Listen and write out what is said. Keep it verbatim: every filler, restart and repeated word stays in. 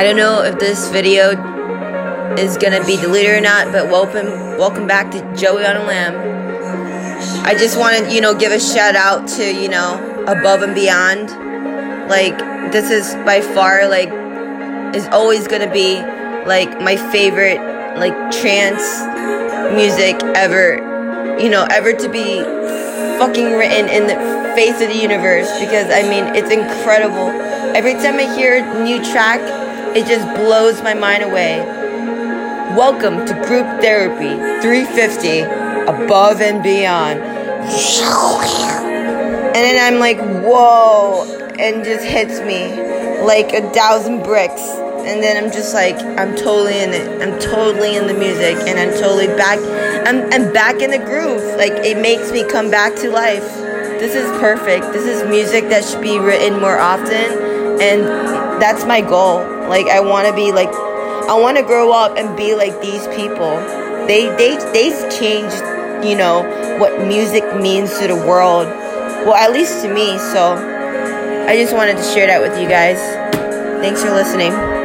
I don't know if this video is gonna be deleted or not, but welcome welcome back to Joey on a Lamb. I just want to, you know, give a shout out to, you know, Above and Beyond. Like, this is by far, like, is always gonna be, like, my favorite, like, trance music ever, you know, ever to be fucking written in the face of the universe, because, I mean, it's incredible. Every time I hear a new track, it just blows my mind away. Welcome to Group Therapy three fifty, Above and Beyond. And then I'm like, whoa, and just hits me like a thousand bricks. And then I'm just like, I'm totally in it. I'm totally in the music, and I'm totally back. I'm, I'm back in the groove. Like, it makes me come back to life. This is perfect. This is music that should be written more often, and that's my goal. Like, I want to be like, I want to grow up and be like these people. They, they, they've changed, you know, what music means to the world. Well, at least to me. So I just wanted to share that with you guys. Thanks for listening.